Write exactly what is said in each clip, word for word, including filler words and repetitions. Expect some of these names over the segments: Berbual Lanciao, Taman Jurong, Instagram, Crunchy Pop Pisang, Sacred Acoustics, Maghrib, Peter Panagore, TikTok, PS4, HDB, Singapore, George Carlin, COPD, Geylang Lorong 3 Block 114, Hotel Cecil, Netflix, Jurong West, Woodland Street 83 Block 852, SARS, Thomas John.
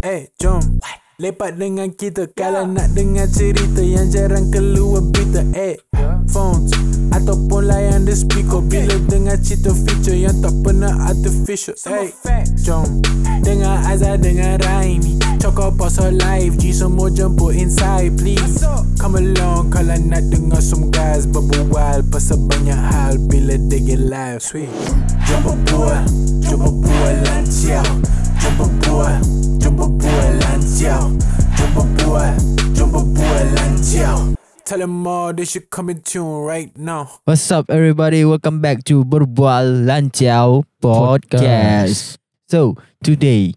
Eh, hey, jom lepak dengan kita kalau nak dengar cerita yang jarang keluar berita. Eh, phones ataupun layan the speaker, bila dengar cerita feature yang tak pernah artificial. Eh, hey, jom dengar Azhar, dengar Raimi, cakap pasal live G, semua jemput inside please. Come along kalau nak dengar some guys berbual pasal banyak hal bila they get live. Sweet. Jom berbual, jom berbual lanciao, jom berbual, jom berbual lanciao, jom berbual, jom berbual lanciao. Tell them all they should come in tune right now. What's up everybody, welcome back to Berbual Lanciao Podcast. Podcast. So today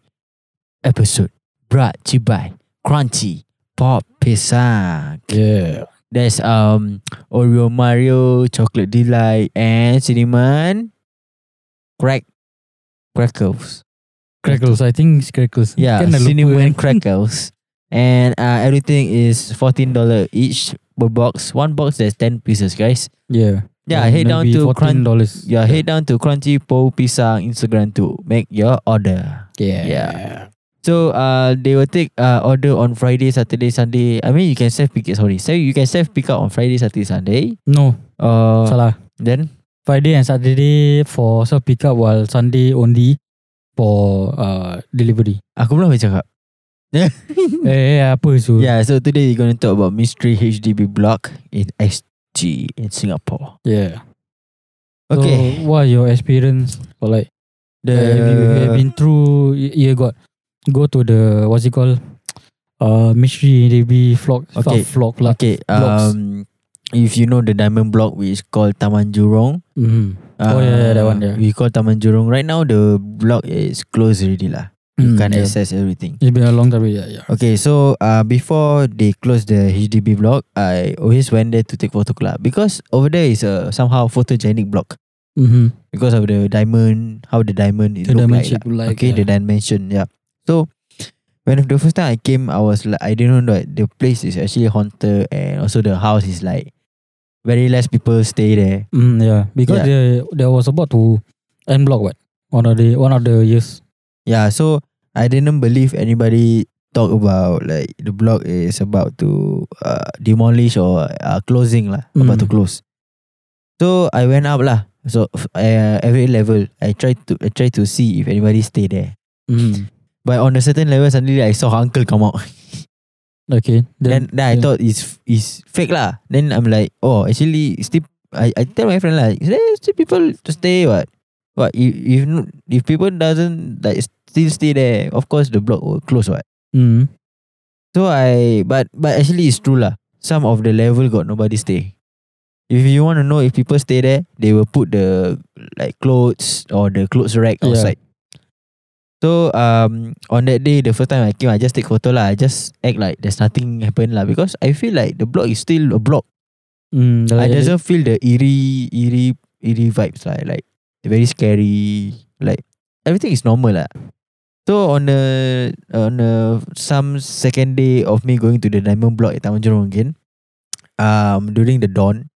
episode brought to you by Crunchy Pop Pisang. Yeah. There's um Oreo Mario, Chocolate Delight, and cinnamon crack crackers. Crackles, I think it's crackles. Yeah, cinnamon crackles. And uh, everything is fourteen dollars each per box. One box, there's ten pieces, guys. Yeah. Yeah, yeah, head down to Crun- yeah, yeah, head down to Crunchy Pop Pisang Instagram to make your order. Yeah. Yeah. So uh, they will take uh, order on Friday, Saturday, Sunday. I mean, you can self pick it. Sorry, so you can self pick up on Friday, Saturday, Sunday. No. Uh, Salah. Then Friday and Saturday for self pick up, while Sunday only for uh, delivery. Aku belum cakap. eh, eh apa so? Yeah, so today we're going to talk about mystery H D B block in S G in Singapore. Yeah. Okay. So what your experience for, like, the uh, you have been through? You got go to the what's it called? Uh, mystery H D B block. Okay. Block. Okay. Blocks. Um, if you know the diamond block, which is called Taman Jurong. Mm-hmm. Uh, oh yeah, yeah, that one. Yeah. We call Taman Jurong. Right now the block is closed already lah. You mm, can't yeah. access everything. It's been a long time, yeah, yeah. Okay, so uh, before they closed the H D B block, I always went there to take photo lah, because over there is a somehow photogenic block. Mm-hmm. Because of the diamond, how the diamond it the look like, like. Okay, yeah. The dimension, yeah. So when the first time I came, I was like, I didn't know that the place is actually haunted, and also the house is like very less people stay there. Mm, yeah, because yeah. there there was about to end block what one of the one of the years. Yeah, so I didn't believe anybody talk about like the block is about to uh, demolish or uh, closing lah, mm. about to close. So I went up lah. So uh, every level, I tried to I tried to see if anybody stay there. Mm. But on a certain level, suddenly I saw uncle come out. Okay. Then, then, then I yeah. thought it's is fake lah. Then I'm like, oh, actually still I I tell my friend lah, still people to stay what. But if, if if people doesn't like still stay there, of course the block will close what. Mm. So I but but actually it's true lah. Some of the level got nobody stay. If you want to know if people stay there, they will put the like clothes or the clothes rack yeah. outside. So um on that day, the first time I came, I just take photo lah. I just act like there's nothing happen lah, because I feel like the block is still a block. Mm, I like, doesn't feel the eerie eerie eerie vibes lah. Like. Very scary. Like everything is normal lah. So on the on the some second day of me going to the diamond block at Taman Jurong again, um during the dawn,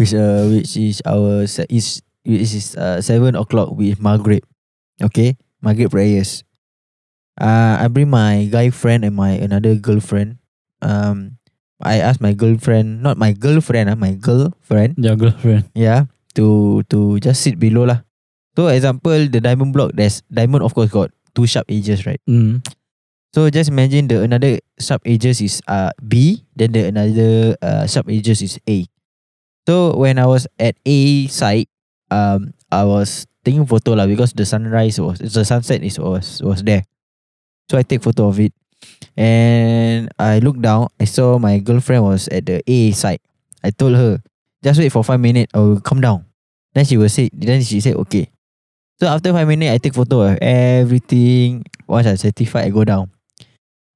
which uh which is our is which is uh seven o'clock with Maghrib, okay, Maghrib prayers. Uh, I bring my guy friend and my another girlfriend. Um, I asked my girlfriend, not my girlfriend, ah, uh, my girlfriend. Your girlfriend. Yeah. To to just sit below lah. So example, the diamond block, there's diamond of course got two sharp edges, right? Mm. So just imagine the another sharp edges is uh B, then the another uh, sharp edges is A. So when I was at A side, um I was taking photo lah, because the sunrise was the sunset is was was there. So I take photo of it, and I look down. I saw my girlfriend was at the A side. I told her, just wait for five minutes, I will come down. Then she will say, then she said, okay. So after five minutes, I take photo of everything. Once I certify, I go down.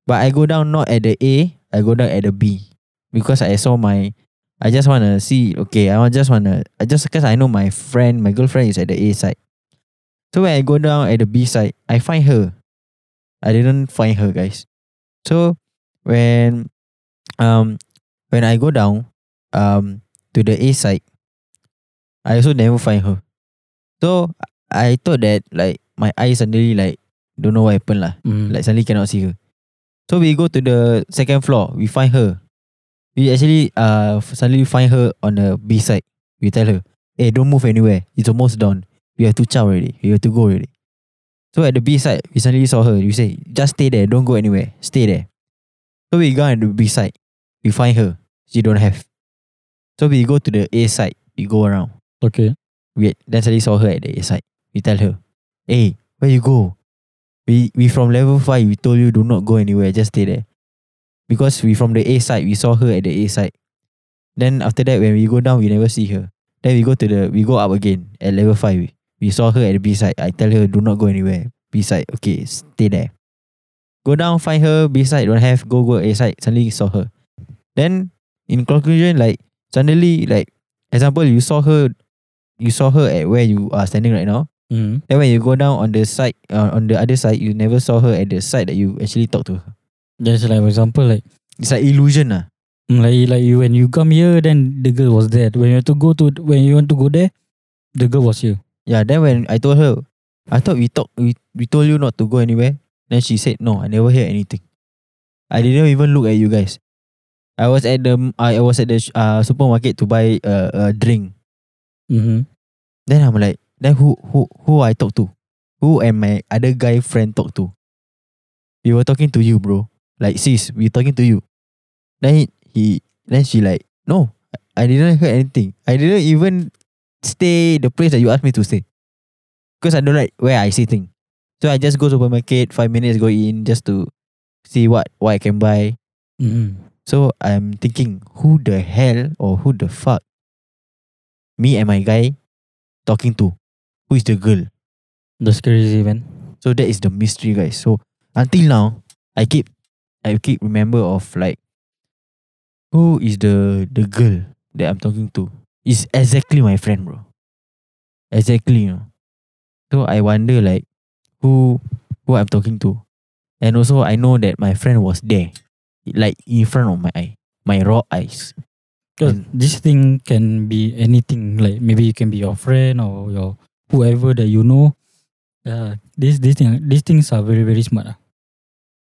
But I go down not at the A, I go down at the B. Because I saw my, I just want to see, okay, I just want to, I just because I know my friend, my girlfriend is at the A side. So when I go down at the B side, I find her. I didn't find her, guys. So when, um, when I go down, um, to the A side, I also never find her. So I thought that like my eyes suddenly like Don't know what happened lah. Mm. Like suddenly cannot see her. So we go to the second floor. We find her. We actually uh, suddenly find her on the B side. We tell her, hey, don't move anywhere. It's almost dawn. We have to chow already. We have to go already. So at the B side, we suddenly saw her. We say, just stay there. Don't go anywhere. Stay there. So we go on the B side. We find her. She don't have. So we go to the A side. We go around. Okay. We then suddenly saw her at the A side. We tell her, hey, where you go? We we from level five. We told you do not go anywhere. Just stay there. Because we from the A side. We saw her at the A side. Then after that, when we go down, we never see her. Then we go to the we go up again at level five. We, we saw her at the B side. I tell her do not go anywhere. B side, okay, stay there. Go down, find her. B side don't have. Go go A side. Suddenly saw her. Then in conclusion, like suddenly, like example, you saw her. You saw her at where you are standing right now. Mm. Then when you go down on the side, uh, on the other side, you never saw her at the side that you actually talked to her. That's like, for example, like it's like illusion lah. Like like you, when you come here, then the girl was there. When you have to go to when you want to go there, the girl was here. Yeah. Then when I told her, I thought we talk we we told you not to go anywhere. Then she said, no, I never hear anything. I didn't even look at you guys. I was at the I was at the uh, supermarket to buy uh, a drink. Mm-hmm. Then I'm like, then who who who I talk to? Who and my other guy friend talk to? We were talking to you, bro. Like sis, we talking to you. Then he, He then she like, no, I didn't hear anything. I didn't even stay the place that you asked me to stay, because I don't like where I see things. So I just go to supermarket, five minutes go in just to see what what I can buy. Mm-hmm. So I'm thinking, who the hell or who the fuck me and my guy talking to? Who is the girl? That's crazy, man. So that is the mystery, guys. So until now, I keep I keep remember of like, who is the the girl that I'm talking to? Is exactly my friend, bro. Exactly, you know. So I wonder like who who I'm talking to, and also I know that my friend was there, like in front of my eye, my raw eyes. Because this thing can be anything. Like maybe it can be your friend or your whoever that you know. Uh, this this thing these things are very very smart. Uh.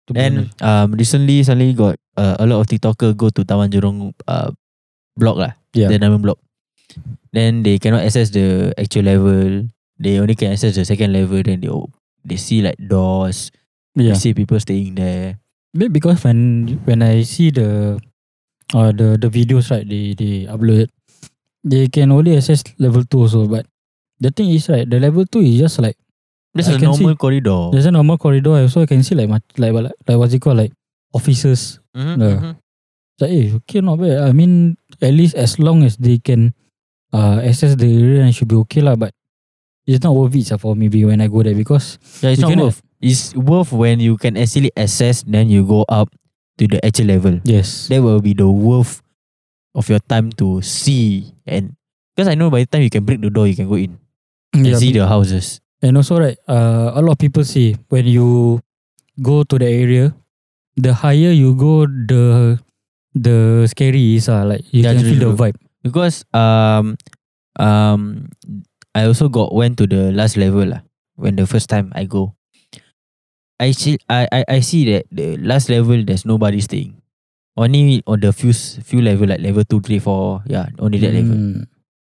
Then um, recently suddenly got uh, a lot of TikToker go to Taman Jurong uh, block lah, yeah. The diamond block. Then they cannot access the actual level. They only can access the second level. Then they they see like doors. Yeah. They see people staying there. Because when when I see the uh, the the videos right, they they upload, they can only access level two also. But the thing is right, the level two is just like, there's I a normal see, corridor. There's a normal corridor. So I can see like, like, like, like what's it called, like officers. Mm-hmm, uh, mm-hmm. Like, hey, okay, not bad. I mean, at least as long as they can uh, access the area, and should be okay lah. But it's not worth it for maybe when I go there, because yeah, it's not worth. It's worth when you can actually access. Then you go up to the actual level. Yes, that will be the worth of your time to see. And because I know by the time you can break the door, you can go in and yeah, see the houses. And also right, uh, a lot of people say when you go to the area, the higher you go, the the scary is uh, like you yeah, can feel true. The vibe. Because um um I also got went to the last level lah. When the first time I go, I see I, I, I see that the last level there's nobody staying. Only on the few few level like level two, three, four, yeah, only that mm. level.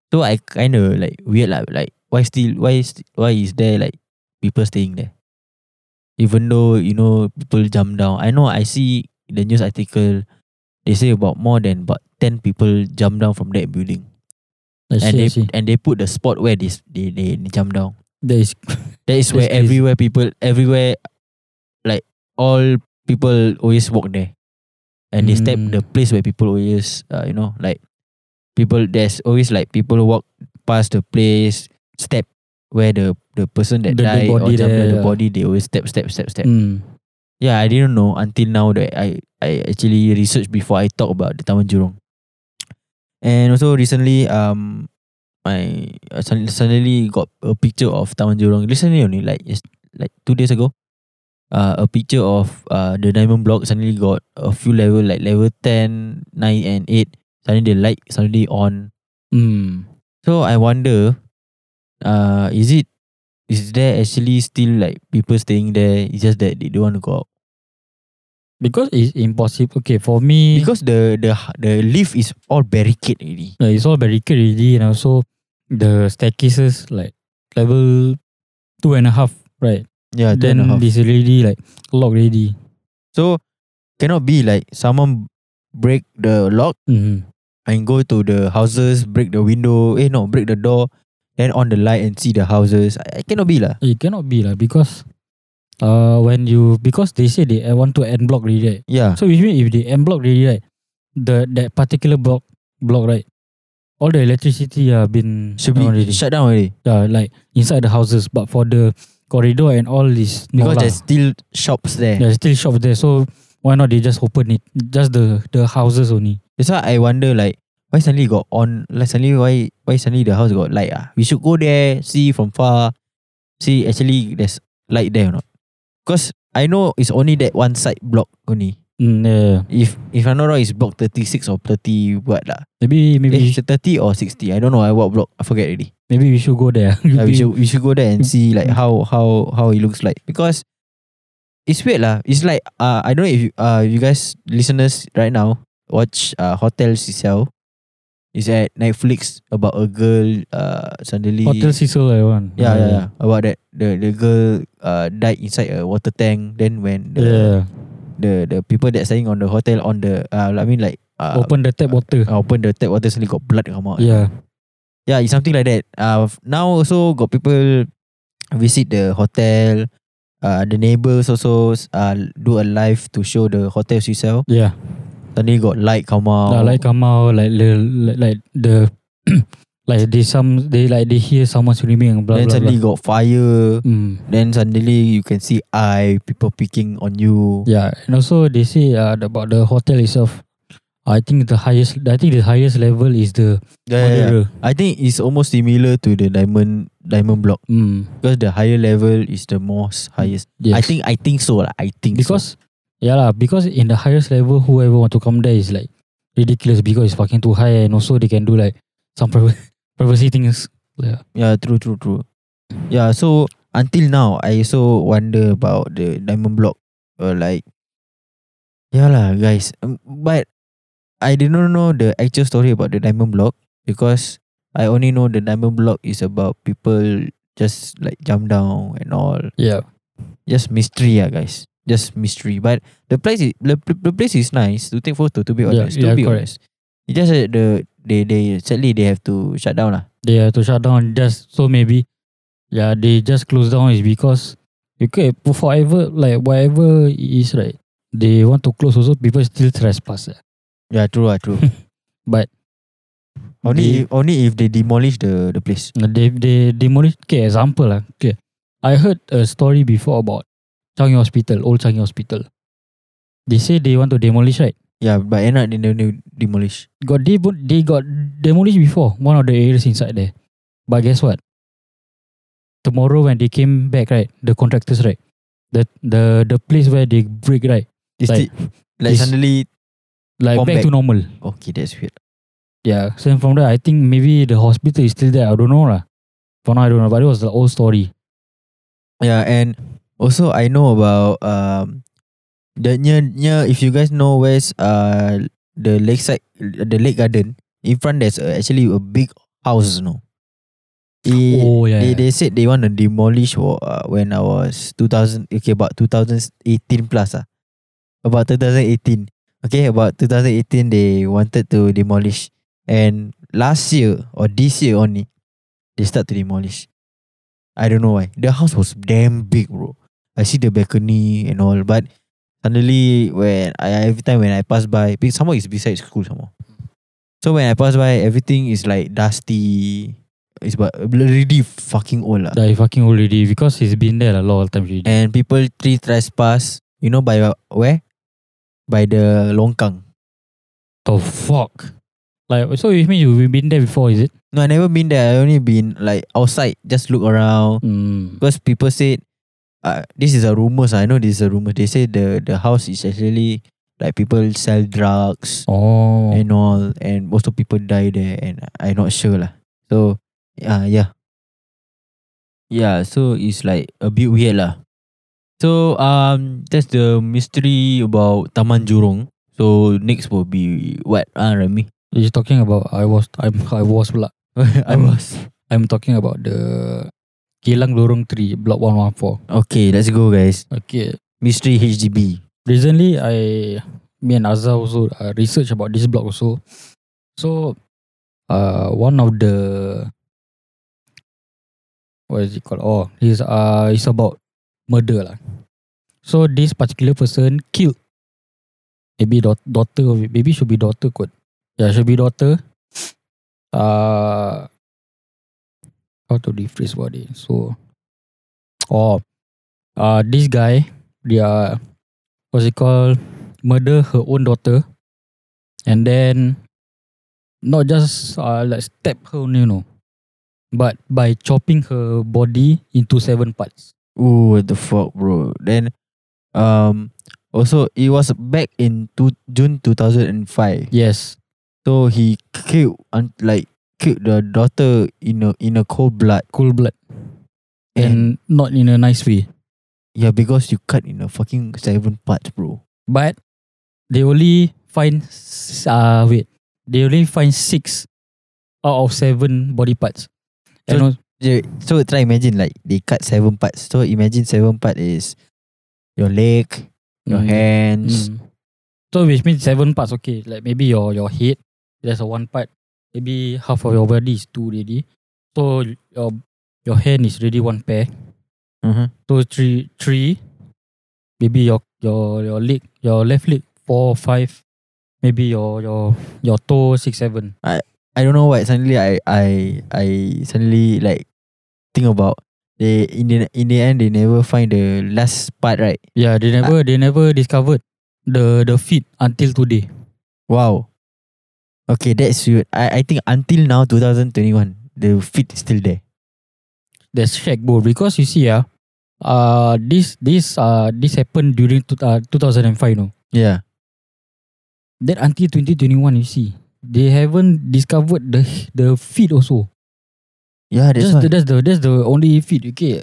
So I kinda like weird lah, like. Why still why why is there like people staying there? Even though you know people jump down. I know I see the news article, they say about more than about ten people jump down from that building. I and see, they see. And they put the spot where they they, they jump down. That is that is where everywhere people everywhere like all people always walk there. And mm. they step the place where people always uh, you know like people there's always like people walk past the place. Step where the the person that the, died the or jumped there, the body, they always step step step step. Mm. Yeah, I didn't know until now that I I actually researched before I talk about the Taman Jurong. And also recently, um, I suddenly got a picture of Taman Jurong. Recently only like just like two days ago, uh, a picture of uh the diamond block suddenly got a few level like level ten, nine, and eight. Suddenly the light suddenly on. Mm. So I wonder. Uh, is it Is there actually still like people staying there? It's just that they don't want to go out. Because it's impossible. Okay, for me, because the the the lift is all barricade already. No, it's all barricade already, and also the staircases like level two and a half, right? Yeah, two then and a half. This already like locked already. So cannot be like someone break the lock mm-hmm. and go to the houses, break the window. Eh no, break the door, then on the light and see the houses. It cannot be lah. It cannot be lah because. Uh, when you because they say they want to end block already, right? Yeah. So which means if they end block already, right, the that particular block block right, all the electricity have been should be already. Shut down already. Yeah, like inside the houses, but for the corridor and all this, because there's still shops there. There's still shops there, so why not they just open it? Just the the houses only. That's why I wonder like why suddenly got on like suddenly why why suddenly the house got light ah? We should go there see from far, see actually there's light there or not. Because I know it's only that one side block only. Mm, yeah. If if I'm not wrong, it's block thirty-six or thirty what lah. Maybe maybe it's thirty or sixty. I don't know. I what block? I forget already. Maybe we should go there. Yeah, we should we should go there and see like how how how it looks like because it's weird lah. It's like uh I don't know if you, uh you guys listeners right now watch uh Hotel Cecil. It's at Netflix about a girl uh, suddenly Hotel Cecil I want. Yeah, yeah, yeah. About that the the girl uh, died inside a water tank. Then when the yeah. the, the people that staying on the hotel on the uh, I mean like uh, open the tap water. Uh, open the tap water suddenly got blood come out. Yeah, yeah, it's something like that. Uh, now also got people visit the hotel. Uh, the neighbors also uh do a live to show the Hotel Cecil. Yeah. Suddenly got light come out. Yeah, light come out. Like the like, like the like they some they like they hear someone screaming. Blah, then blah, suddenly blah. Got fire. Mm. Then suddenly you can see eye people picking on you. Yeah, and also they say uh, about the hotel itself. I think the highest. I think the highest level is the. Yeah, yeah, yeah. I think it's almost similar to the diamond diamond block. Mm. Because the higher level is the most highest. Yes. I think I think so lah. I think because. So. Yeah lah, because in the highest level, whoever want to come there is like ridiculous because it's fucking too high, and also they can do like some privacy things. Yeah, yeah, true, true, true. Yeah, so until now, I also wonder about the diamond block. Uh, like, yeah lah, guys. Um, but I didn't know the actual story about the diamond block because I only know the diamond block is about people just like jump down and all. Yeah, just mystery, ah, guys. Just mystery, but the place is the, the place is nice to take photo. To be honest, yeah, to yeah, be correct. honest, it's just uh, the they they sadly they have to shut down lah. They have to shut down just so maybe, yeah, they just close down is because you okay, can forever like whatever it is right. They want to close also people still trespass. Yeah, yeah true ah, true. But only they, if, only if they demolish the the place. They they demolish. Okay, example lah. Okay, I heard a story before about. Changi Hospital, Old Changi Hospital. They say they want to demolish, right? Yeah, but end up they never demolish. Got they, they got demolished before one of the areas inside there. But guess what? Tomorrow when they came back, right, the contractors, right, the the the place where they break, right, is like, the, like is, suddenly like back, back to normal. Okay, that's weird. Yeah, so from there, I think maybe the hospital is still there. I don't know lah. For now, I don't know. But it was the old story. Yeah, and. Also, I know about um the near near. If you guys know where's uh the lakeside, the lake garden in front, there's a, actually a big house. No, it, oh yeah. They, they said they want to demolish. Uh, when I was two thousand, okay, about two thousand eighteen plus ah, about two thousand eighteen. Okay, about two thousand eighteen, they wanted to demolish, and last year or this year only, they start to demolish. I don't know why. The house was damn big, bro. I see the balcony and all, but suddenly when I every time when I pass by, somehow it's beside school somehow. So when I pass by, everything is like dusty. It's but already fucking old lah. Yeah, fucking old already because it's been there a lot of times already. And people three trespass, you know by where? By the longkang. Oh fuck! Like so, you mean you've been there before, is it? No, I never been there. I only been like outside, just look around. Mm. Because people said, uh, this is a rumor. I know this is a rumor. They say the the house is actually like people sell drugs oh. and all, and most of people die there. And I'm not sure lah. So, yeah, uh, yeah. Yeah, so it's like a bit weird lah. So um, that's the mystery about Taman Jurong. So next will be what? Ah, Remy, you're talking about I was I'm I was pula. I was I'm talking about the Geylang Lorong three Block one one four. Okay, let's go guys. Okay, mystery H D B. Recently, I me and Azhar also uh, research about this block also. So, uh, one of the what is it called? Oh, is uh, it's about murder lah. So this particular person killed. Maybe daughter of it. Maybe should be daughter kot. Yeah, should be daughter. Uh, how to rephrase what it is. So, oh, uh, this guy, dia, what's it called? Murder her own daughter. And then, not just uh, like stab her, you know, but by chopping her body into seven parts. Ooh, what the fuck, bro. Then, um... also, it was back in two, June two thousand five. Yes. So he killed un, like killed the daughter in a in a cold blood. Cold blood. And, and not in a nice way. Yeah, because you cut in a fucking seven parts, bro. But they only find uh wait, they only find six out of seven body parts. So, they, so try imagine like they cut seven parts. So imagine seven part is your leg, your hands. Mm. So which means seven parts, okay. Like maybe your your head, that's a one part. Maybe half of your body is two already. So your your hand is already one pair. Mm-hmm. So three three. Maybe your your your leg, your left leg four five. Maybe your your your toe six seven. I I don't know why suddenly I I I suddenly like think about. They in the in the end they never find the last part, right? Yeah, they never uh, they never discovered the the feet until today. Wow. Okay, that's weird. I I think until now twenty twenty-one the feet is still there. That's shag, bro. Because you see, ah, uh, uh, this this uh this happened during to, uh, two thousand five, no? Yeah. Then until twenty twenty-one, you see, they haven't discovered the the feet also. Yeah, that's the, that's the that's the only feed. Okay,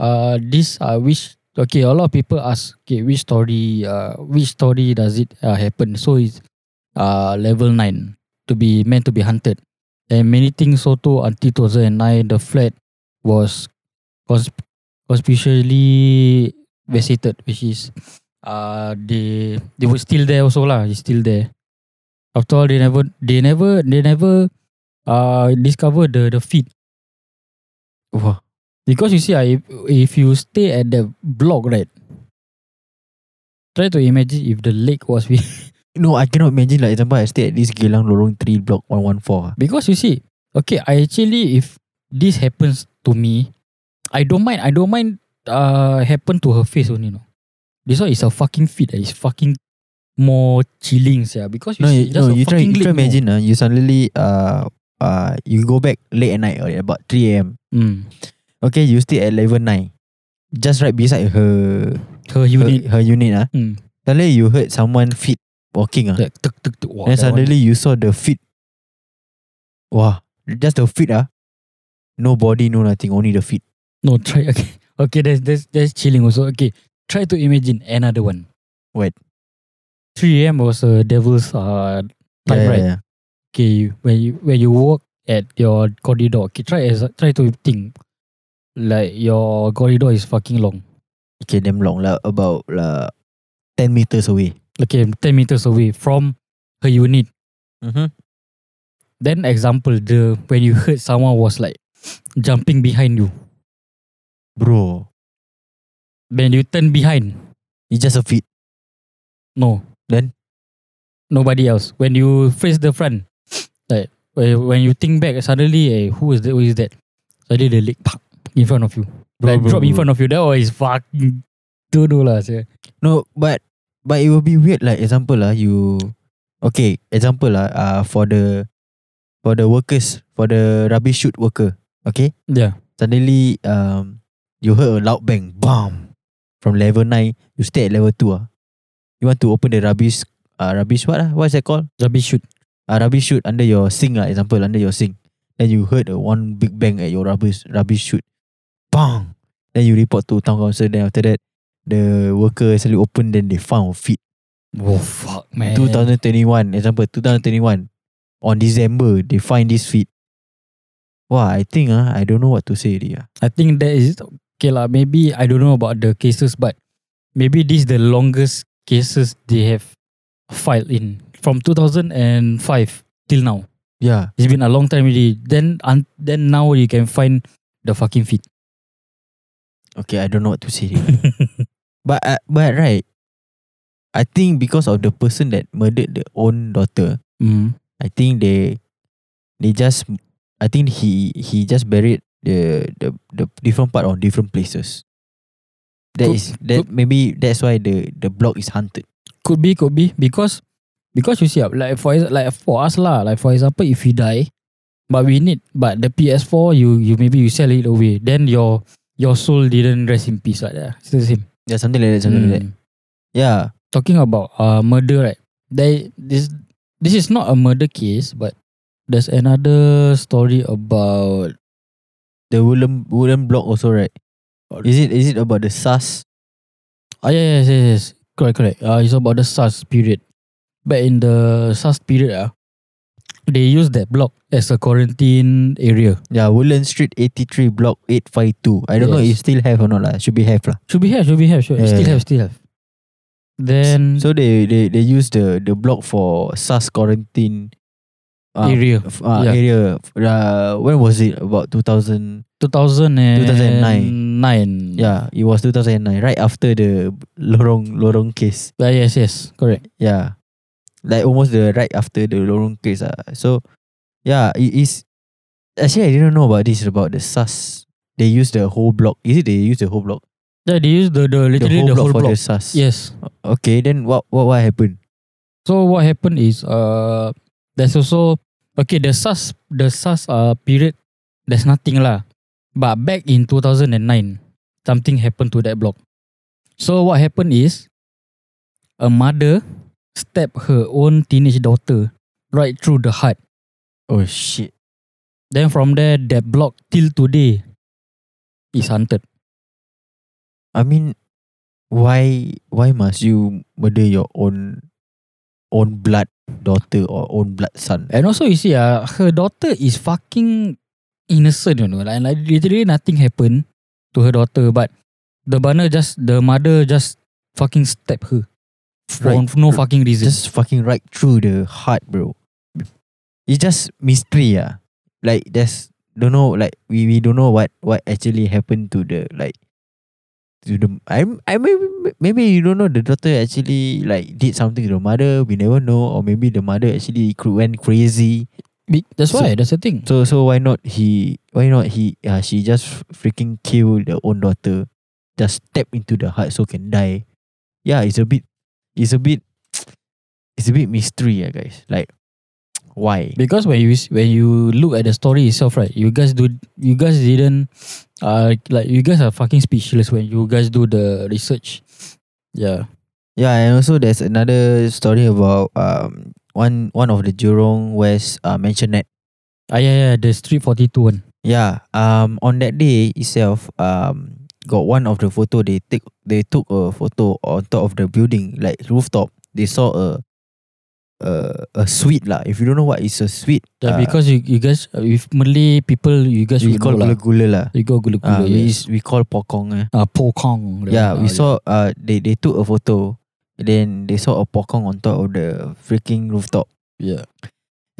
uh, this I uh, wish. Okay, a lot of people ask. Okay, which story? Uh, which story does it uh, happen? So it's uh level nine to be meant to be hunted, and many things so too. Until two thousand nine, the flat was consp- conspicuously vacated, which is uh they they were still there also lah. It's still there. After all, they never they never they never. Uh, discover the the feet. Wow. Because you see, if if you stay at the block, right? Try to imagine if the lake was with. No, I cannot imagine. Like example, I stay at this Geylang Lorong three Block one one four. Because you see, okay, I actually if this happens to me, I don't mind. I don't mind. Uh, happen to her face only, no. This one is a fucking feet. It's fucking. More chilling, yeah. Because you no, see, no, you try, you try imagine, uh, you suddenly uh uh you go back late at night or about three a.m. Mm. Okay, you stay at level nine, just right beside her her unit her, her unit ah. Uh. Mm. Suddenly you heard someone feet walking ah. Uh. Wow, then suddenly one. You saw the feet. Wow, just the feet ah. Uh. No body, no nothing, only the feet. No try okay okay that's that's that's chilling also. Okay, try to imagine another one. What? three a.m. was a devil's uh, time, yeah, right? Yeah, yeah. Okay, you, when you when you walk at your corridor, okay, try as try to think like your corridor is fucking long. Okay, damn long lah, about lah ten meters away. Okay, ten meters away from her unit. Mm-hmm. Then example the when you heard someone was like jumping behind you, bro. When you turn behind, it's just a feet. No. Then nobody else. When you face the front, like when you think back, suddenly, hey, who is that? Who is that? Suddenly the leg pop in front of you, bro, like bro, drop bro. In front of you. That was fucking don't know lah. No, but but it will be weird. Like example lah, you okay. Example lah, uh, for the for the workers for the rubbish chute worker. Okay. Yeah. Suddenly, um, you heard a loud bang, bam, from level nine. You stay at level two ah. You want to open the rubbish, uh, rubbish what lah? What's that called? Rubbish chute. Ah, uh, rubbish chute under your sink lah. Example, under your sink. Then you heard uh, one big bang at your rubbish rubbish chute. bang. Then you report to town council. Then after that, the worker actually open, then they found feet. Oh fuck man. twenty twenty-one, example twenty twenty-one, on December they find this feet. Wah, I think ah, I don't know what to say already, ah. I think that is okay lah. Maybe I don't know about the cases, but maybe this is the longest cases they have filed in from two thousand five till now. Yeah, it's been a long time already. Then un- then now you can find the fucking feet. Okay, I don't know what to say. But uh, but right, I think because of the person that murdered their own daughter, mm. I think they they just I think he he just buried the the, the different part on different places. That could, is that could, maybe that's why the, the block is haunted. Could be, could be because because you see, like for like for us lah, like for example, if we die, but we need but the P S four you you maybe you sell it away, then your your soul didn't rest in peace like that. It's the same. Yeah, something like that. Something mm. like that. Yeah. Talking about uh murder, right? They this this is not a murder case, but there's another story about the Woodland Woodland block also, right? Is it is it about the S A R S? Ah yeah, yes, yes, yes. Correct, correct. Uh, it's about the S A R S period. Back in the S A R S period, ah, uh, they used that block as a quarantine area. Yeah, Woodland Street eighty-three Block eight five two. I don't yes. know if still have or not lah. Should be have lah. Should be have. Should be have. Should yeah. still have. Still have. Then so they they they use the the block for S A R S quarantine uh, area. Uh, yeah. Area. Uh, when was it? About two thousand two thousand nine Nine. Yeah, it was two thousand nine. Right after the lorong lorong case. Uh, yes. Yes. Correct. Yeah. Like almost the right after the lorong case ah. So yeah, it is. Actually I didn't know about this, about the S A R S. They use the whole block. Is it they use the whole block? Yeah, they use the, the literally the whole, the whole block, block for the S A R S. Yes. Okay, then what what what happened? So what happened is uh there's also okay the S A R S the S A R S uh period there's nothing lah. But back in two thousand nine something happened to that block. So what happened is a mother stabbed her own teenage daughter right through the heart. Oh shit. Then from there, that block till today is haunted. I mean, why why must you murder your own own blood daughter or own blood son? And also you see, uh, her daughter is fucking innocent, you know. Like, like literally nothing happened to her daughter, but the banner just the mother just fucking stabbed her. For right, no fucking reason. Just fucking right through the heart, bro. It's just mystery, ah. Like there's don't know, like we, we don't know what, what actually happened to the like to the I I maybe maybe you don't know the daughter actually like did something to the mother. We never know, or maybe the mother actually went crazy. That's why. So, that's the thing. So so why not he? Why not he? Uh, she just freaking killed their own daughter. Just step into the heart so can die. Yeah, it's a bit. It's a bit, it's a bit mystery, yeah, guys. Like, why? Because when you when you look at the story itself, right? You guys do, you guys didn't, uh, like you guys are fucking speechless when you guys do the research. Yeah, yeah, and also there's another story about um one one of the Jurong West uh mansionette. Ah yeah yeah, the Street forty-two one. Yeah, um, on that day itself, um. got one of the photo they take they took a photo on top of the building, like rooftop. They saw a a, a suite lah. If you don't know what is a suite, yeah, uh, because you, you guys with Malay people, you guys we call gula-gula lah. You go gula-gula. Uh, yes. We we call pokong eh. Ah uh, pokong. Yeah, we uh, saw uh they they took a photo, then they saw a pokong on top of the freaking rooftop. Yeah,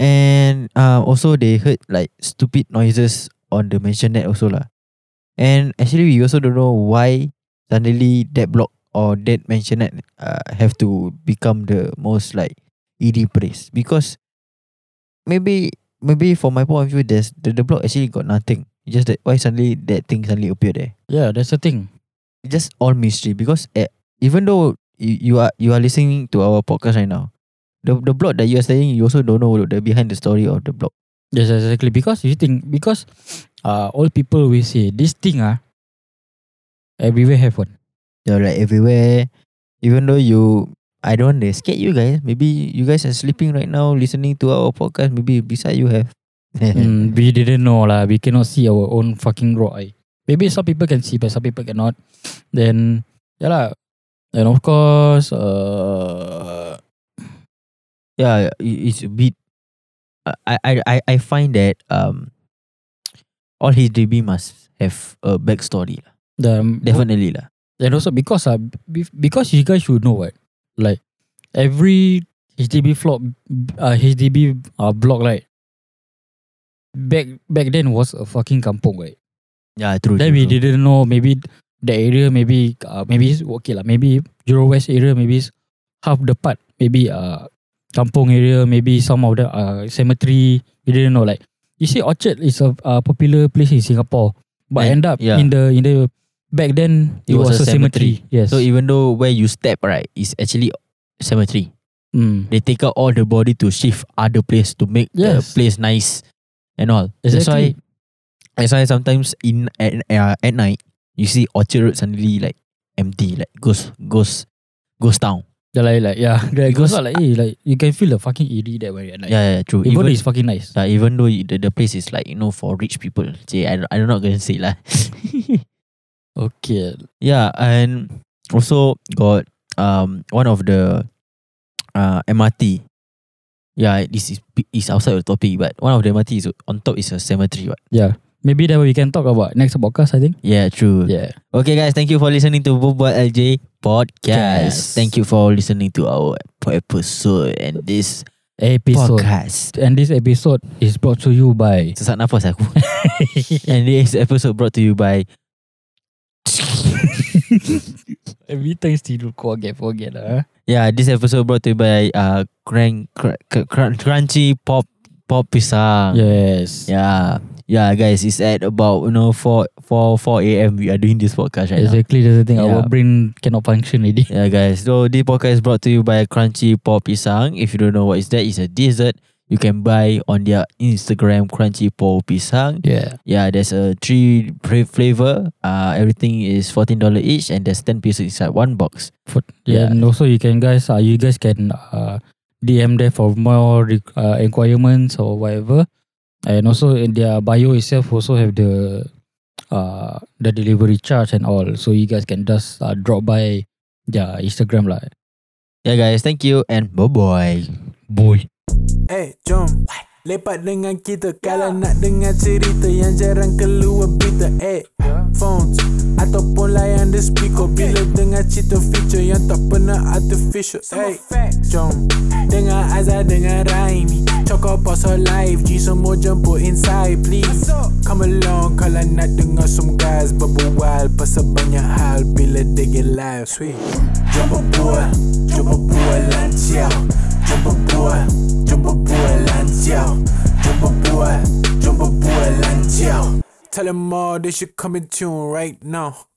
and uh also they heard like stupid noises on the mansionette also lah. And actually we also don't know why suddenly that block or that mansionette uh, have to become the most like eerie place, because maybe maybe from my point of view there's the, the block actually got nothing. It's just that why suddenly that thing suddenly appeared there. Yeah, that's the thing. It's just all mystery, because uh, even though you, you are you are listening to our podcast right now, the the block that you are saying, you also don't know the behind the story of the block. Yes, exactly. Because you think because uh, all people will say this thing ah, everywhere have one. Yeah, like everywhere. Even though you, I don't want to scare you guys. Maybe you guys are sleeping right now, listening to our podcast. Maybe beside you have. mm, we didn't know lah. We cannot see our own fucking raw eye. maybe some people can see but some people cannot. Then yeah lah. And of course uh, yeah, it's a bit I I I find that um all his debut must have a backstory lah. Um, Definitely lah. And also because uh, because you guys should know what, like every H D B flop, uh, H D B uh, block right. Back back then was a fucking kampung right. Yeah, true. Then true, we true. didn't know maybe the area maybe uh, maybe okay lah. Maybe Jurong West area maybe half the part maybe uh. kampung area, maybe some of the uh, cemetery. We didn't know. Like you see, Orchard is a uh, popular place in Singapore, but and, end up yeah. in the in the back then it, it was, was a cemetery. cemetery. Yes. So even though where you step right is actually cemetery, mm. they take out all the body to shift other place to make yes. the place nice and all. Exactly. That's why, that's why sometimes in at uh, at night you see Orchard Road suddenly like empty, like ghost ghost ghost town. Yeah, like, like yeah, it goes out like, hey, like you can feel the fucking eerie that way. Like, yeah, yeah, true. Even, even it's fucking nice. Like, even though the, the place is like, you know, for rich people. See, I I'm not gonna say lah. Okay. Yeah, and also got um one of the uh M R T. Yeah, this is is outside the topic, but one of the M R T is on top is a cemetery. Right? Yeah. Maybe that we can talk about next podcast, I think. Yeah, true. Yeah. Okay, guys. Thank you for listening to Berbual L J Podcast. Yes. Thank you for listening to our episode and this episode. podcast. And this episode is brought to you by... Sesak nafas aku. And this episode brought to you by... Every time still forget, forget lah. Yeah, this episode brought to you by uh, crank, cr- cr- cr- Crunchy Pop Pop Pisang. Yes. Yeah. Yeah, guys, it's at about, you know, four a.m. we are doing this podcast right exactly, now. Exactly, that's the thing. Yeah. Our brain cannot function already. Yeah, guys. So, this podcast is brought to you by Crunchy Pop Pisang. If you don't know what is that, it's a dessert you can buy on their Instagram, Crunchy Pop Pisang. Yeah. Yeah, there's a three flavor. Uh, everything is fourteen dollars each and there's ten pieces inside one box. For, yeah, yeah, and also you can, guys, uh, you guys can uh, D M there for more uh, requirements or whatever. And also in their bio itself also have the uh, the delivery charge and all. So you guys can just uh, drop by their Instagram lah. Yeah, guys, thank you and bye-bye. Boy. Hey, jom. Lepak dengan kita kalau nak dengar cerita yang jarang keluar berita. Eh, phones ataupun layan the speaker bila dengar cerita feature yang tak pernah artificial. Eh, jom dengar Azhar dengan Raimi cakap pasal live G, semua jemput inside please. Come along kalau nak dengar some guys berbual pasal banyak hal bila they get live. Sweet. Jom berbual, jom berbual lanciao. Jom berbual, jom berbual lanciao. Jom berbual, jom berbual lanciao. Tell them all they should come in tune right now.